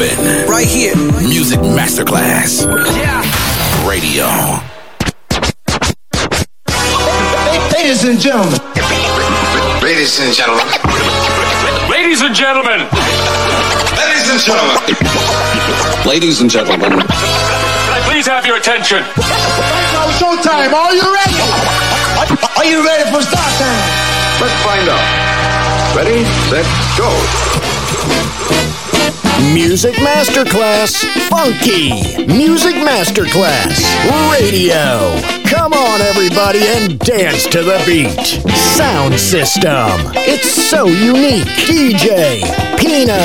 moving. Right here. Music Masterclass. Yeah. Radio. Ladies and gentlemen. Ladies and gentlemen. Ladies and gentlemen. Ladies and gentlemen. Ladies and gentlemen. Can I please have your attention? It's now showtime. Are you ready? Are you ready for start time? Let's find out. Ready, set, go. Music Masterclass Funky. Music Masterclass Radio. Come on, everybody, and dance to the beat. Sound System. It's so unique. DJ Pino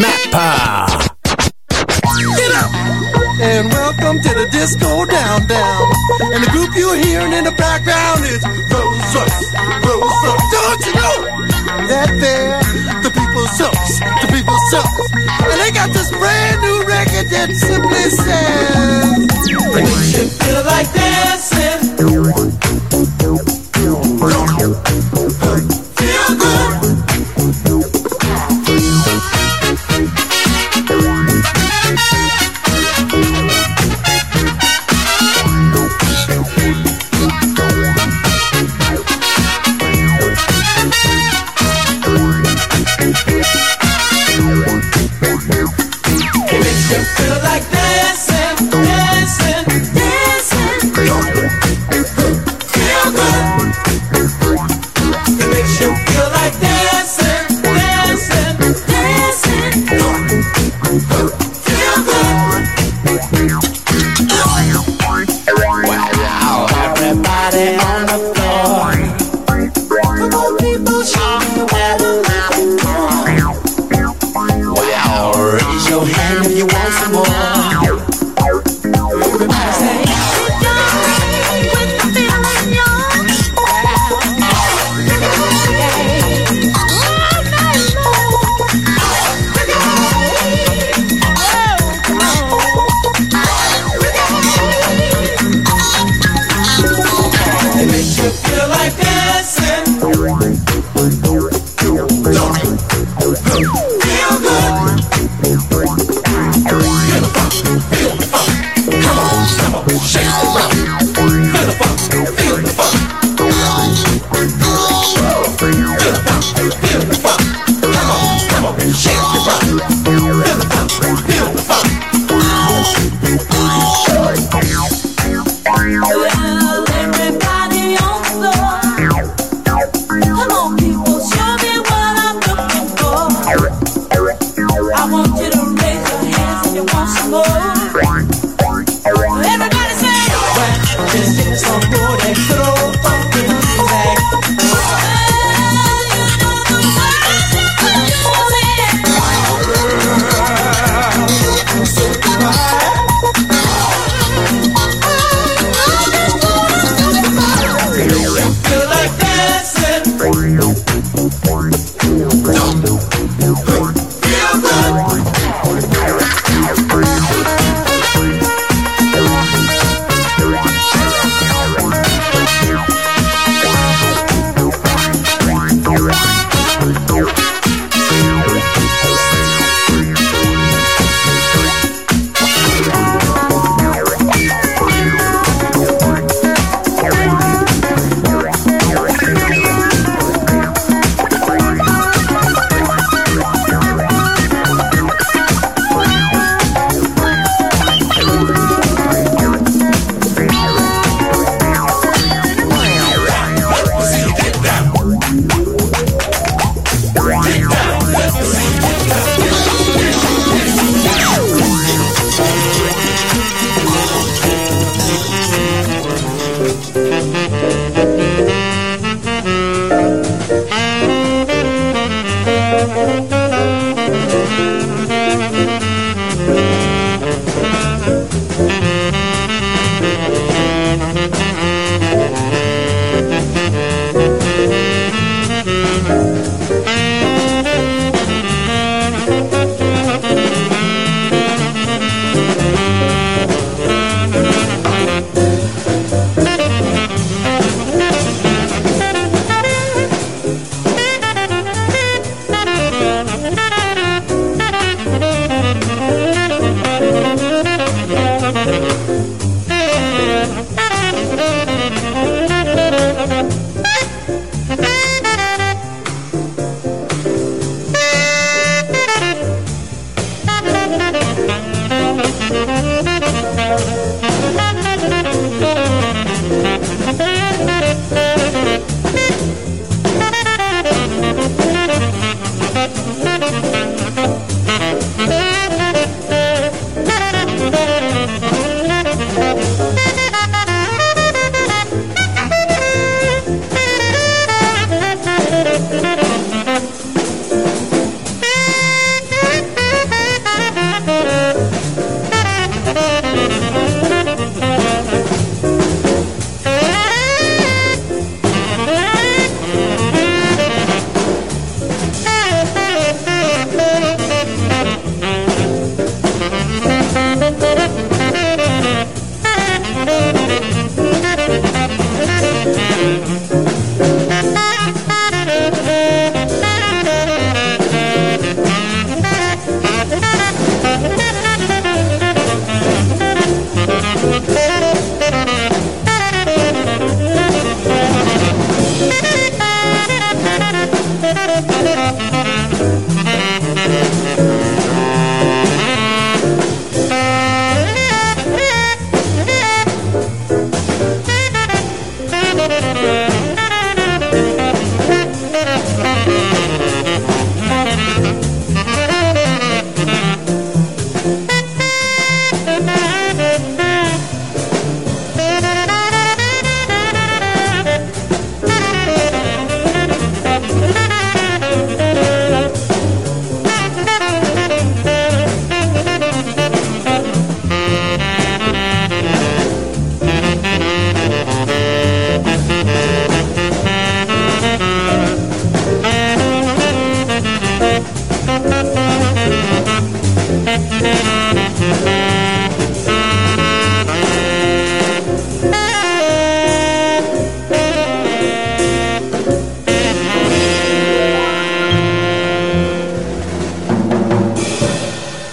Mappa. Get up and welcome to the disco down. And the group you're hearing in the background is Rose Royce. Don't you know that there? The people sucks. And they got this brand new record that simply says, when you feel like dancing, feel good. Come on, people, show me what I'm looking for.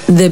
The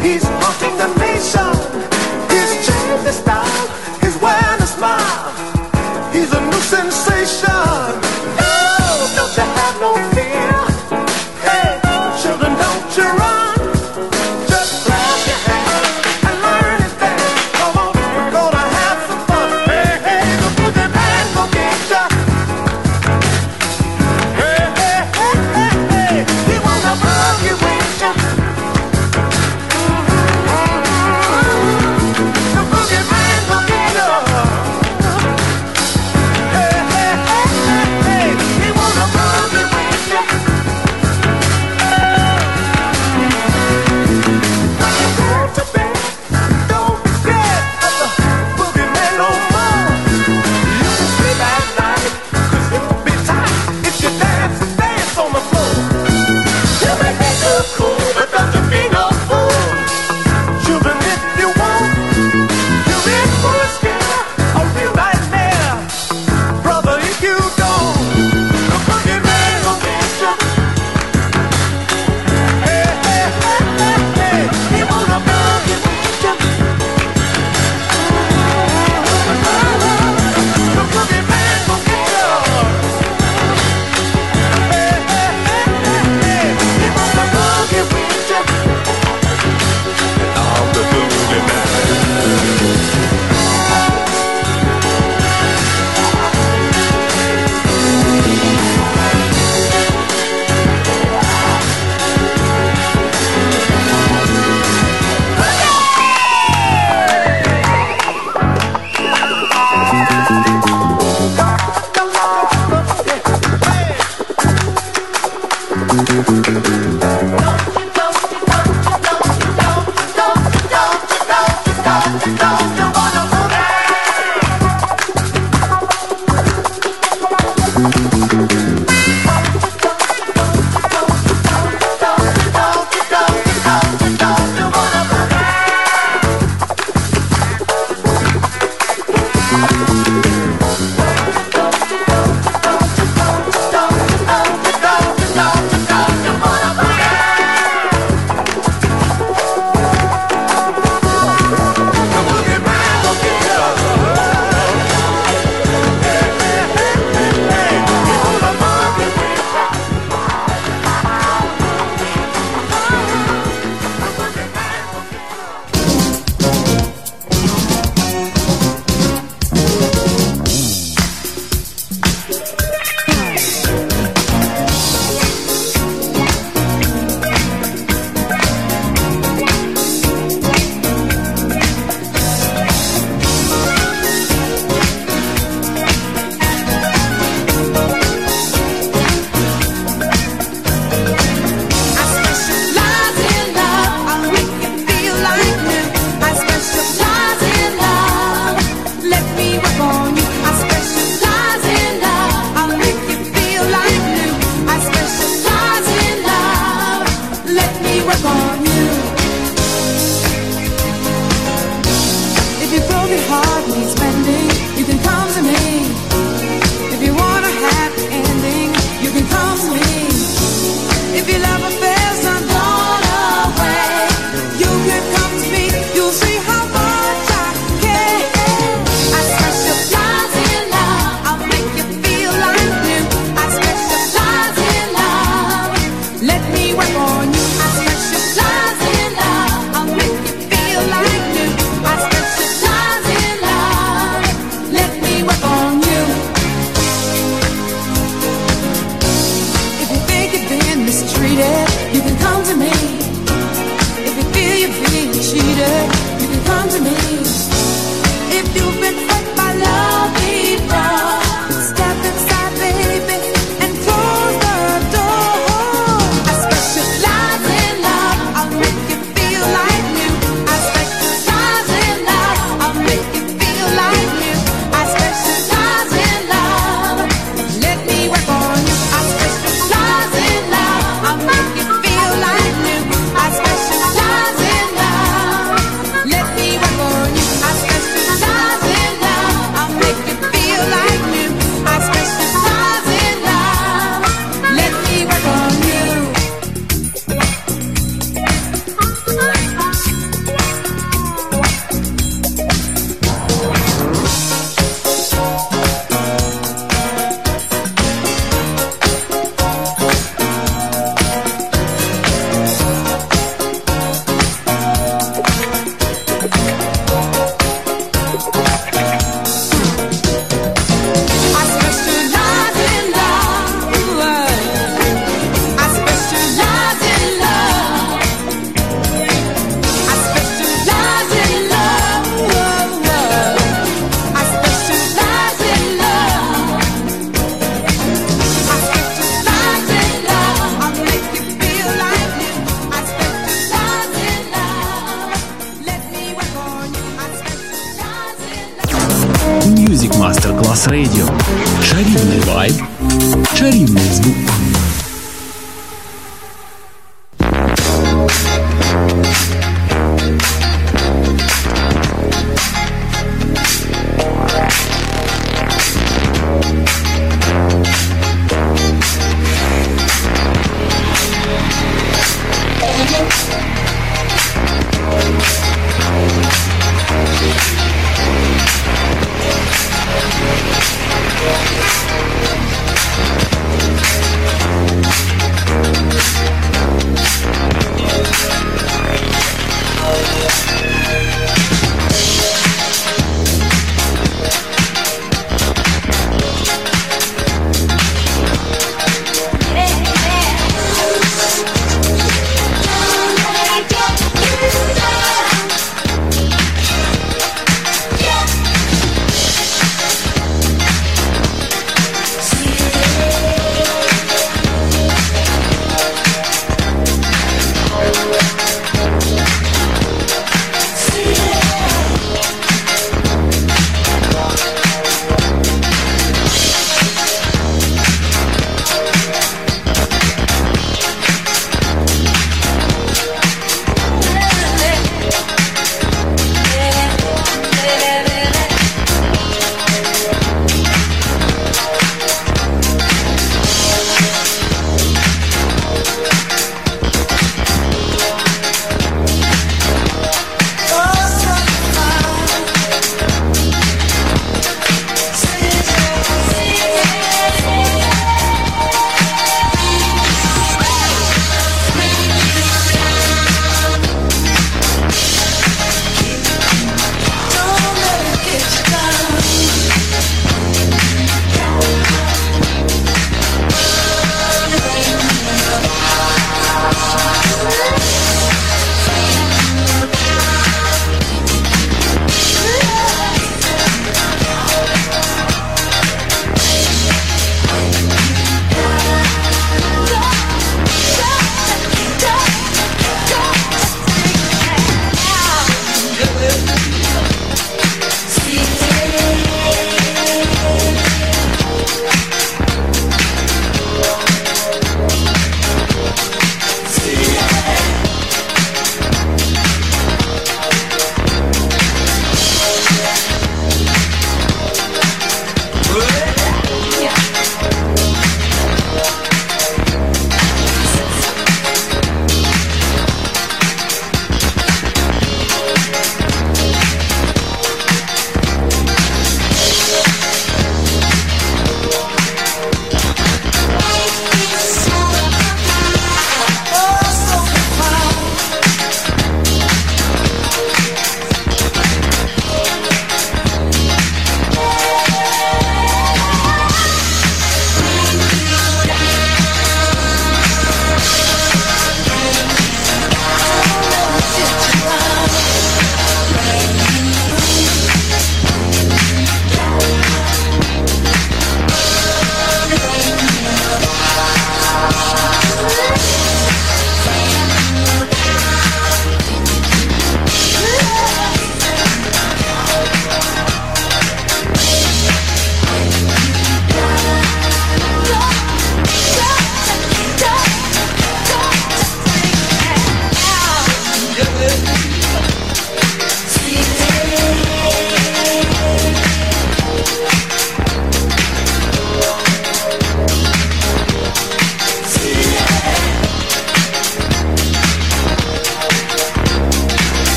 He's haunting the nation. He's changed his style, his way. heart needs mending, you can come to me. If you want a happy ending, you can come to me. If your love affairs are blown away, you can come to me. You'll see how much I care. I specialize in love. I'll make you feel like new. I specialize in love. Let me work on you. I specialize in love. I'll make you feel like new. I specialize in love. Let me work on you. If you think you've been mistreated, you can come to me. If you feel you've been cheated, you can come to me. If you've been hurt by love before, step inside, baby, and close the door. I specialize in love. I'll make you feel like new. I specialize in love. I'll make you feel like new. I specialize in love. Let me work on you. I specialize in love. I'll make you feel like new. I specialize in love. Let me work on you. I specialize in love. I'll make you feel like new. I specialize in love. Let me work on you. I specialize in love. I specialize in love. I specialize in love. I specialize in love. I specialize in love. I'll make you feel like new. I specialize in love. Let me work on you. I specialize in love. Music Masterclass Radio. Чаривный вайб. Чаривный звук.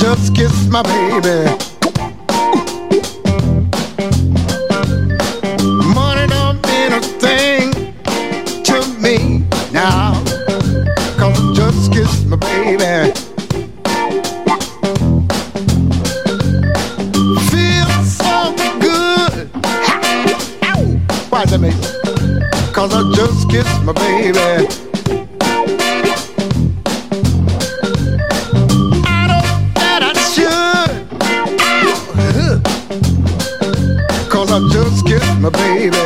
just kiss my baby. Money don't mean a thing to me now, 'cause I just kiss my baby. Feels so good, why does that make sense? 'Cause I just kiss my baby. Just kiss my baby.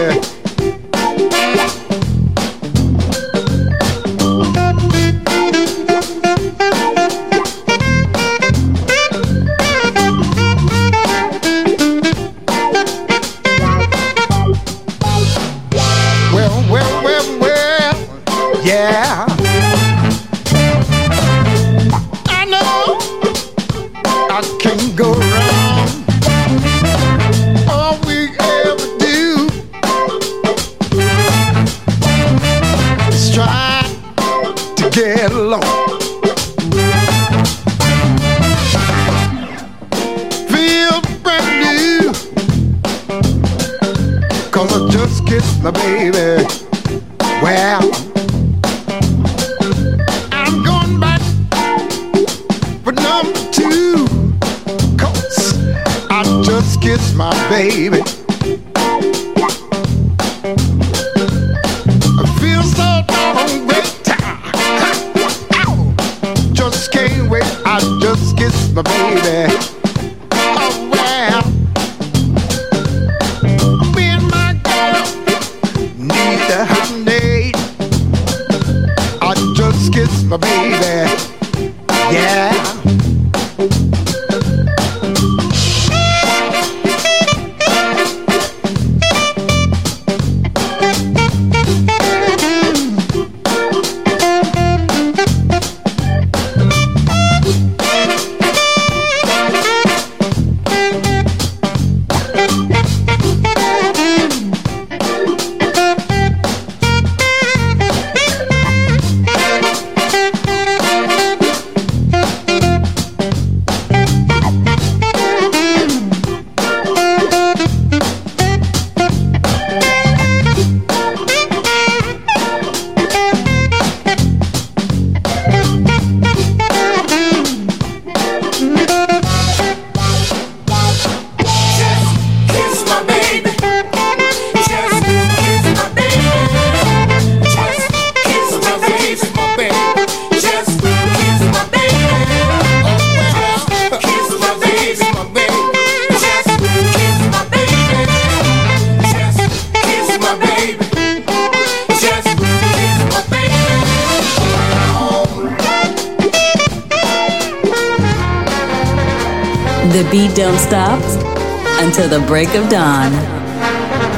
Break of dawn.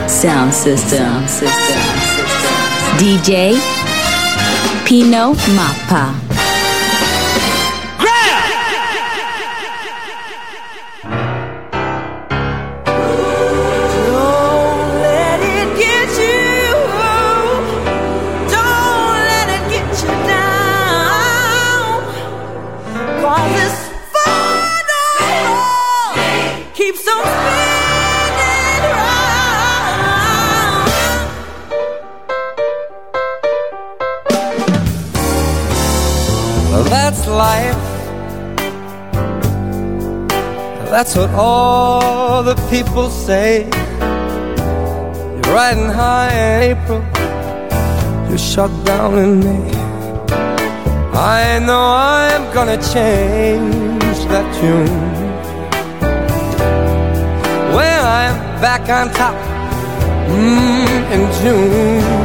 Sound system. Sound system. DJ Pino Mappa. That's life. That's what all the people say. You're riding high in April, you're shut down in May. I know I'm gonna change that tune. When I'm back on top in June,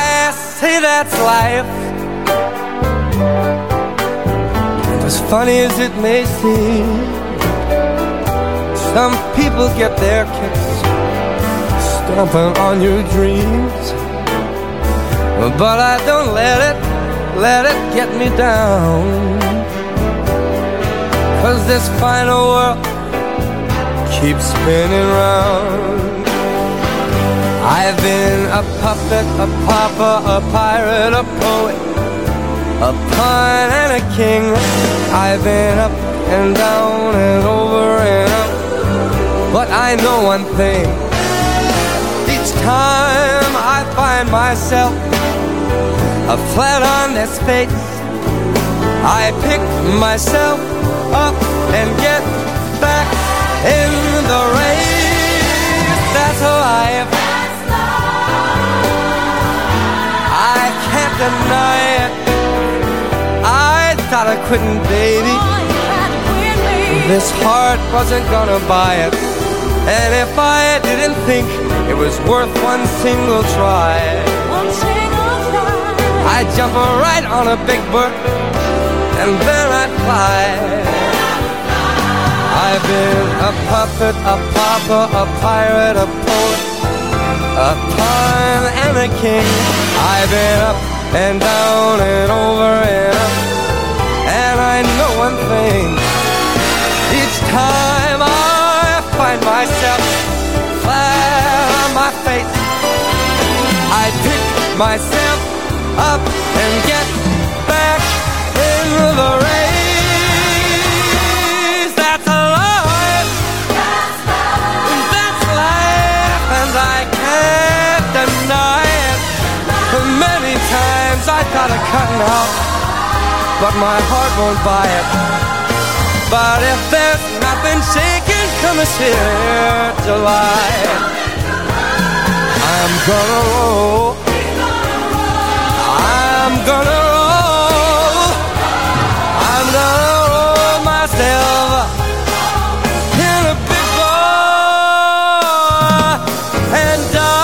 I say that's life. As funny as it may seem, some people get their kicks stomping on your dreams. But I don't let it get me down, 'cause this final world keeps spinning round. I've been a puppet, a pauper, a pirate, a poet, a pine and a king. I've been up and down and over and up, but I know one thing. Each time I find myself a flat on this face, I pick myself up and get back in the race. That's how I am. I can't deny it. I thought I couldn't, baby. This heart wasn't gonna buy it. And if I didn't think it was worth one single try, I'd jump right on a big bird and then I'd fly. I've been a puppet, a pauper, a pirate, a poet, a pawn and a king. I've been up and down and over and up, and I know one thing. Each time I find myself flat on my face, I pick myself up and get back into the race. That's life. That's life, and I can't deny it. Many times I thought of cutting out, but my heart won't buy it. But if there's nothing shaking, come this here July, I'm gonna roll. I'm gonna roll. I'm gonna roll myself in a big ball and die.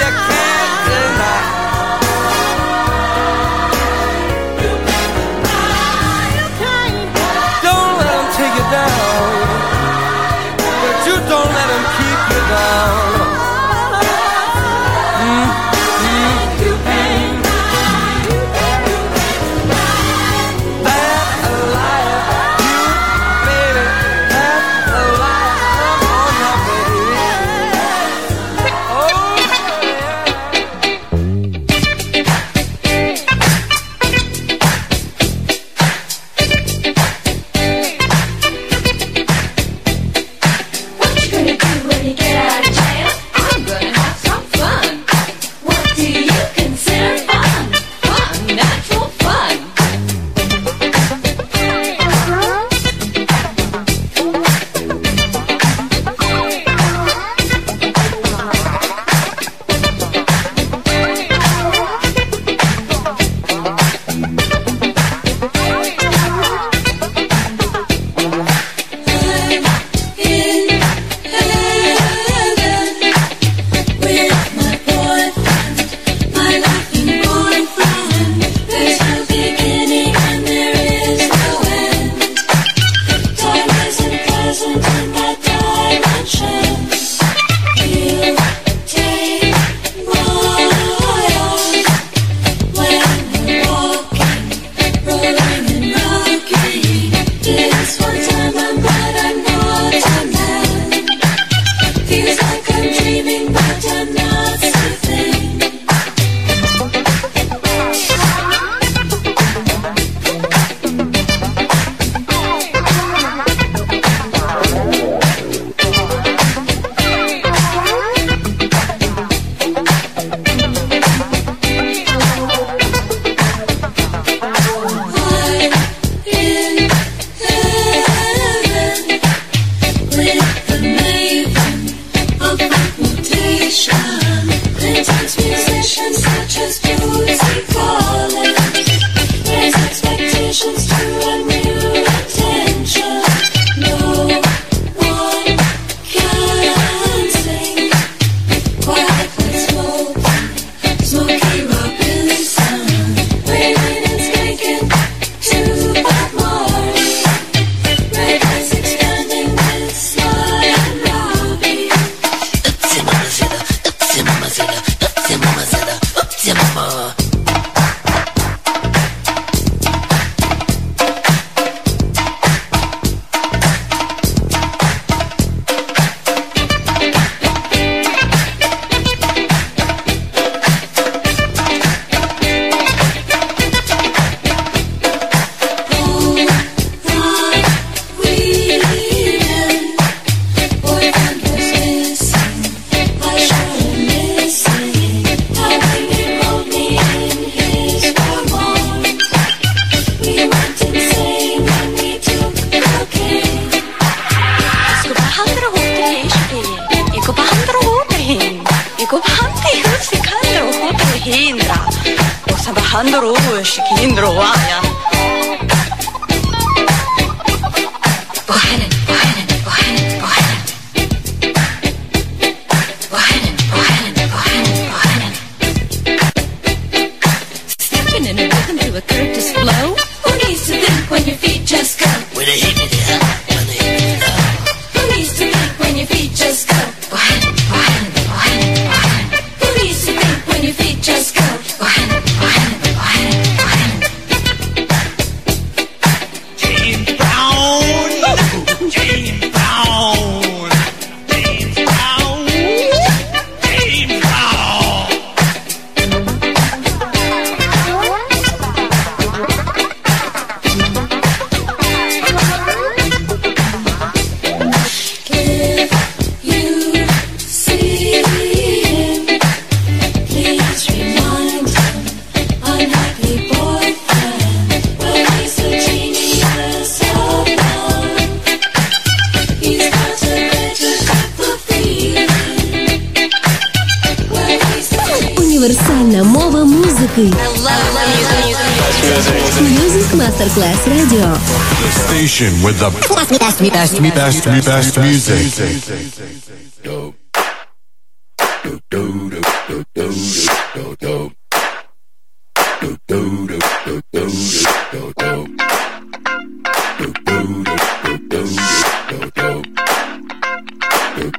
You can't deny. You can't deny. Don't let them take you down, but you don't let them keep you down. को भांति हो सिखंदो हो तो हींद्रा वो सब हंदरो शिकिंद्रो आया बहन Music Masterclass Radio. The station with the best music. Dope. Do do do do do do do. Do do do do do do do. Do do do do do do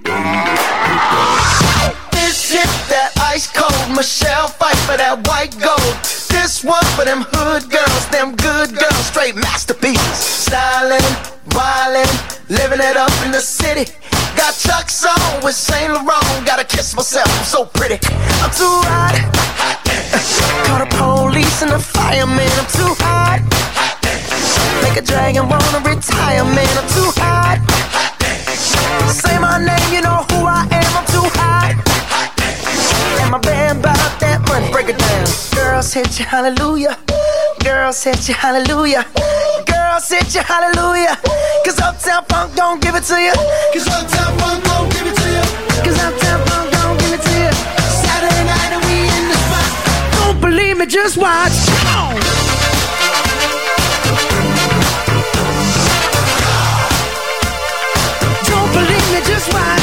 do. This hit that ice cold Michelle fight for that white gold. This one for them hood girls, them good girls, straight masterpieces. Stylin', violin, living it up in the city. Got Chuck's on with Saint Laurent, gotta kiss myself, I'm so pretty. I'm too hot, call the police and the fireman. I'm too hot, make a dragon wanna retire, man. I'm too hot, say my name, you know who I am. I'm too hot, and my band bought that money, break it down. Girls hit you, hallelujah. Girls hit you, hallelujah. Girls hit you, hallelujah. Cause Uptown Funk don't give it to you. Cause Uptown Funk don't give it to you. Cause Uptown Funk don't give it to you. Saturday night and we in the spot. Don't believe me, just watch. Don't believe me, just watch.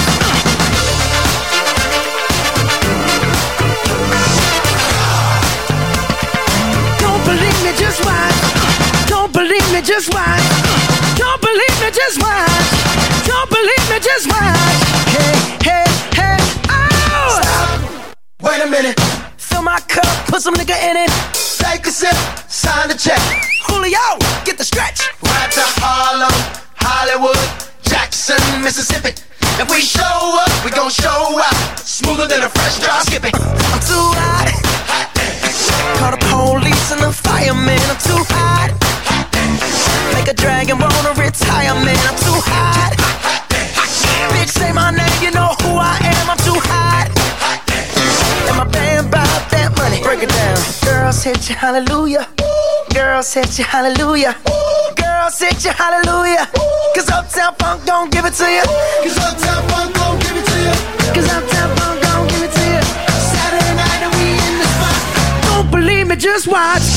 Just watch. Don't believe me, just watch. Don't believe me, just watch. Don't believe me, just watch. Hey, hey, hey, oh! Stop. Wait a minute. Fill my cup, put some nigga in it. Take a sip, sign the check. Julio, get the stretch. Right to Harlem, Hollywood, Jackson, Mississippi. If we show up, we gon' show out. Smoother than a fresh drop. Skip it. I'm too hot. Call the police and the fireman. I'm too hot. Make a dragon wanna retire, man. I'm too hot. Bitch, say my name, you know who I am. I'm too hot. And my band bought that money. Break it down. Girls hit you, hallelujah. Girls hit you, hallelujah. Girls hit you, hallelujah. Cause Uptown Funk don't give it to you. Cause Uptown Funk don't give it to you. Cause Uptown Funk don't give it to you. Saturday night and we in the spot. Don't believe me, just watch.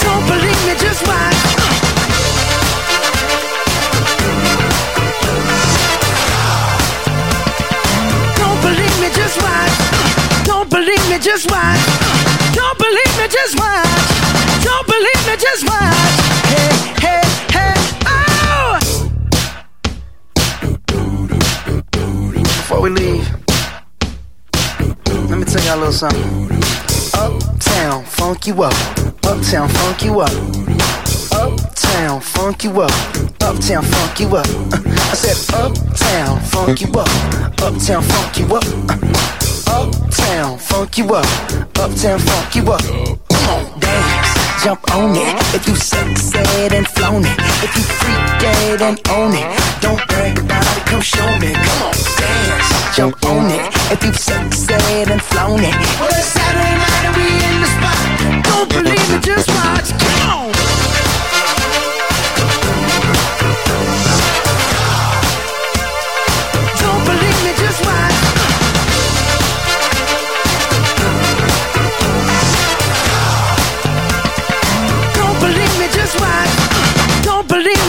Don't believe me, just watch. Don't believe me, just watch. Don't believe me, just watch. Don't believe me, just watch. Don't believe me, just watch. Hey, hey, hey, oh! Before we leave, let me tell y'all a little something. Uptown funk you up. Uptown funk you up. Uptown funk you up. Uptown funk you up. I said uptown funk you up. Uptown funk you up. Uptown funk you up. Uptown funk you up. Come on, dance, jump on it. If you sexed and flown it, if you freaked and own it, don't brag about it. Come show me. Come on, dance, jump on it. If you've sexed and flown it, well, it's Saturday night and we in the spot. Don't believe it, just watch. Come on.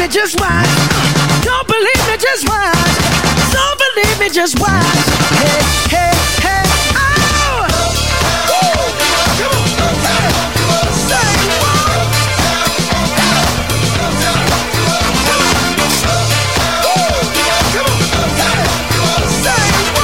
me, just watch. Don't believe me, just watch. Don't believe me, just watch. Hey, hey, hey, oh! Woo! Come on, hey! Say what? Come on! Woo! Come on, hey! Say what? Come on! Woo! Come on, hey! Say what?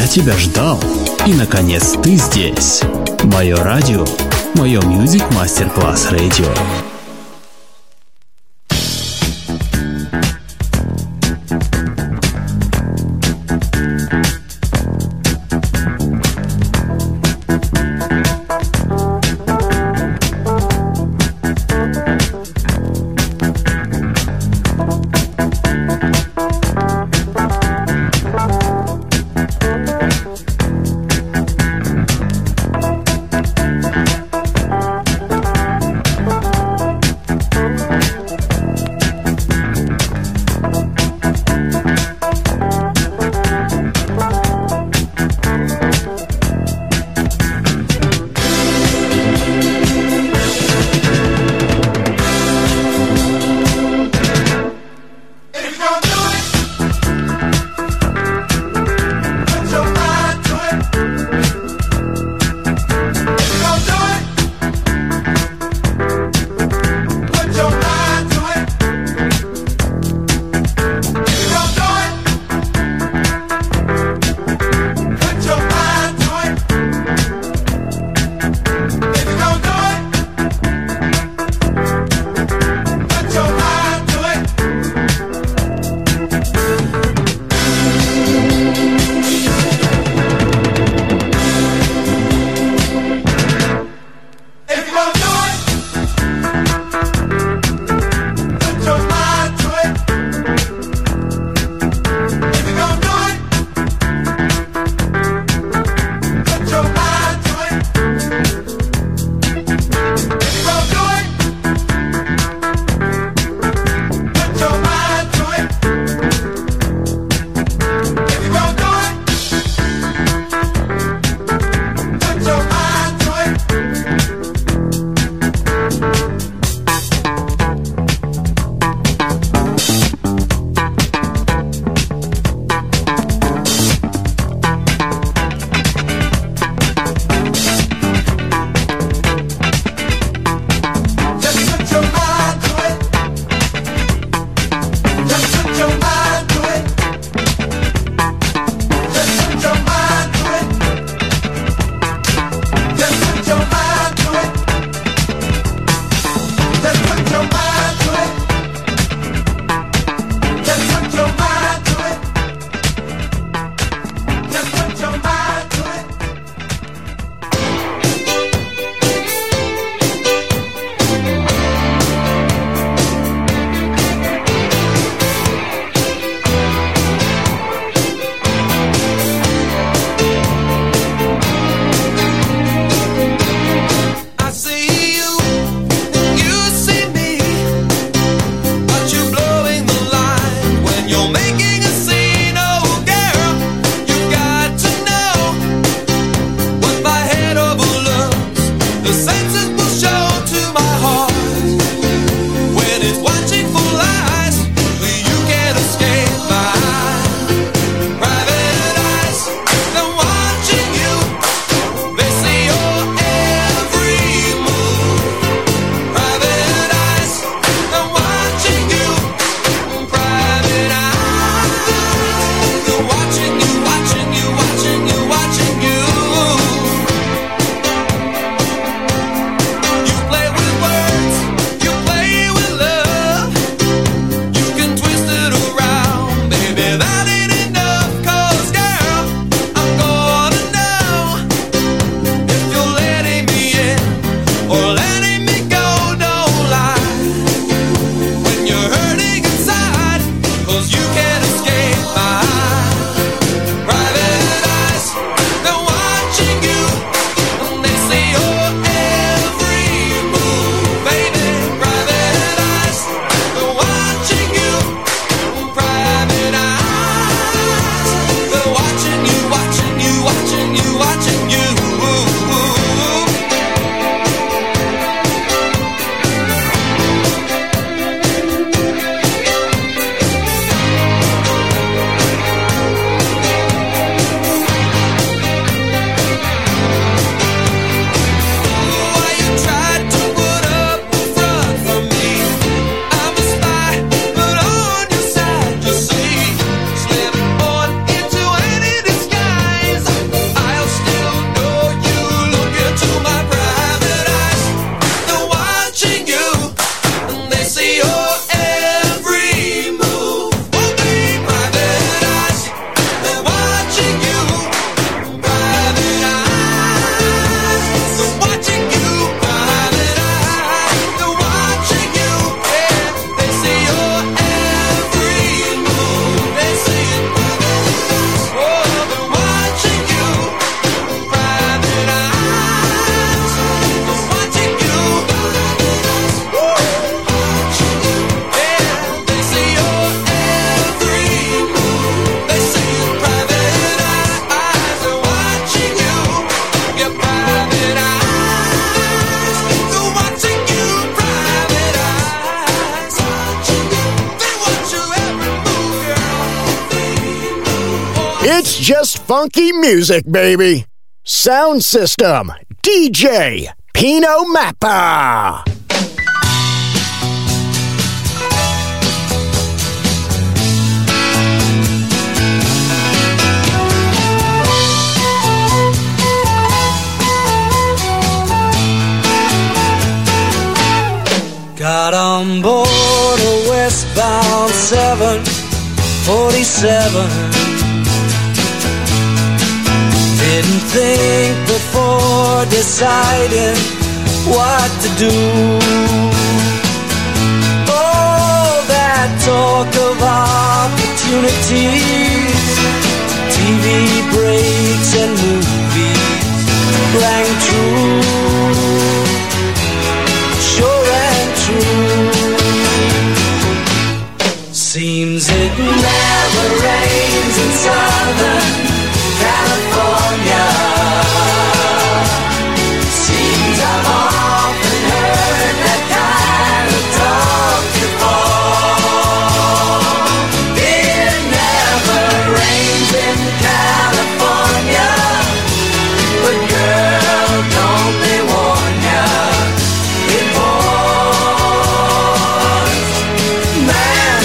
Я тебя ждал, и наконец ты здесь. Мое радио, мое Music Masterclass Radio. It's just funky music, baby. Sound System, DJ Pino Mappa. Got on board a westbound 747. Didn't think before deciding what to do. Oh, that talk of opportunities, TV breaks and movies rang true. Sure rang true. Seems it never rains in Southern California. Seems I've often heard that kind of talk before. It never rains in California, but girl, don't they warn ya, it pours. Man,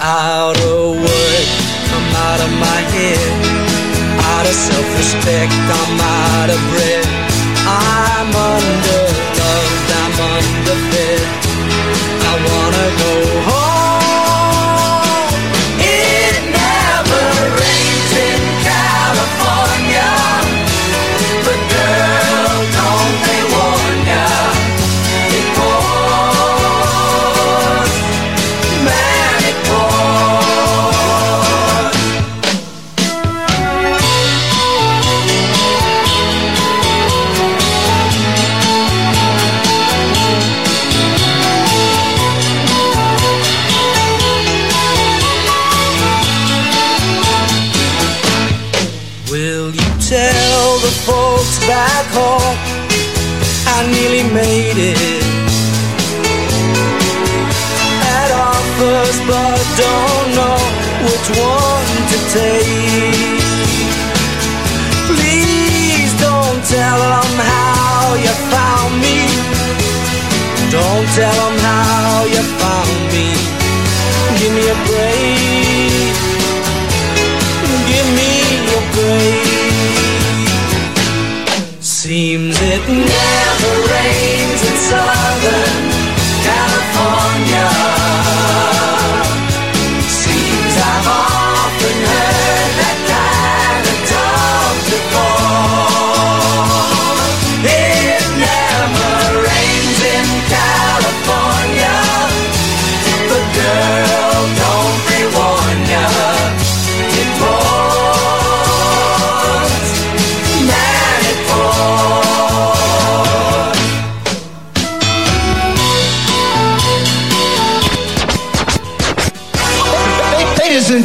out of work, I'm out of my head, out of self-respect, I'm out of breath. I'm underloved, I'm underfed, I wanna go home. It never rains in California, but girl, don't they warn ya, it pours, man, it pours. Folks back home, I nearly made it. Had offers, but don't know which one to take. Please don't tell them how you found me. Don't tell them how you found me. Give me a break. Give me a break. Seems it never rains in Southern California. Seems I've often heard that kind of talk before. It never rains in California, but girl, don't be warned ya, it pours, man, it pours. And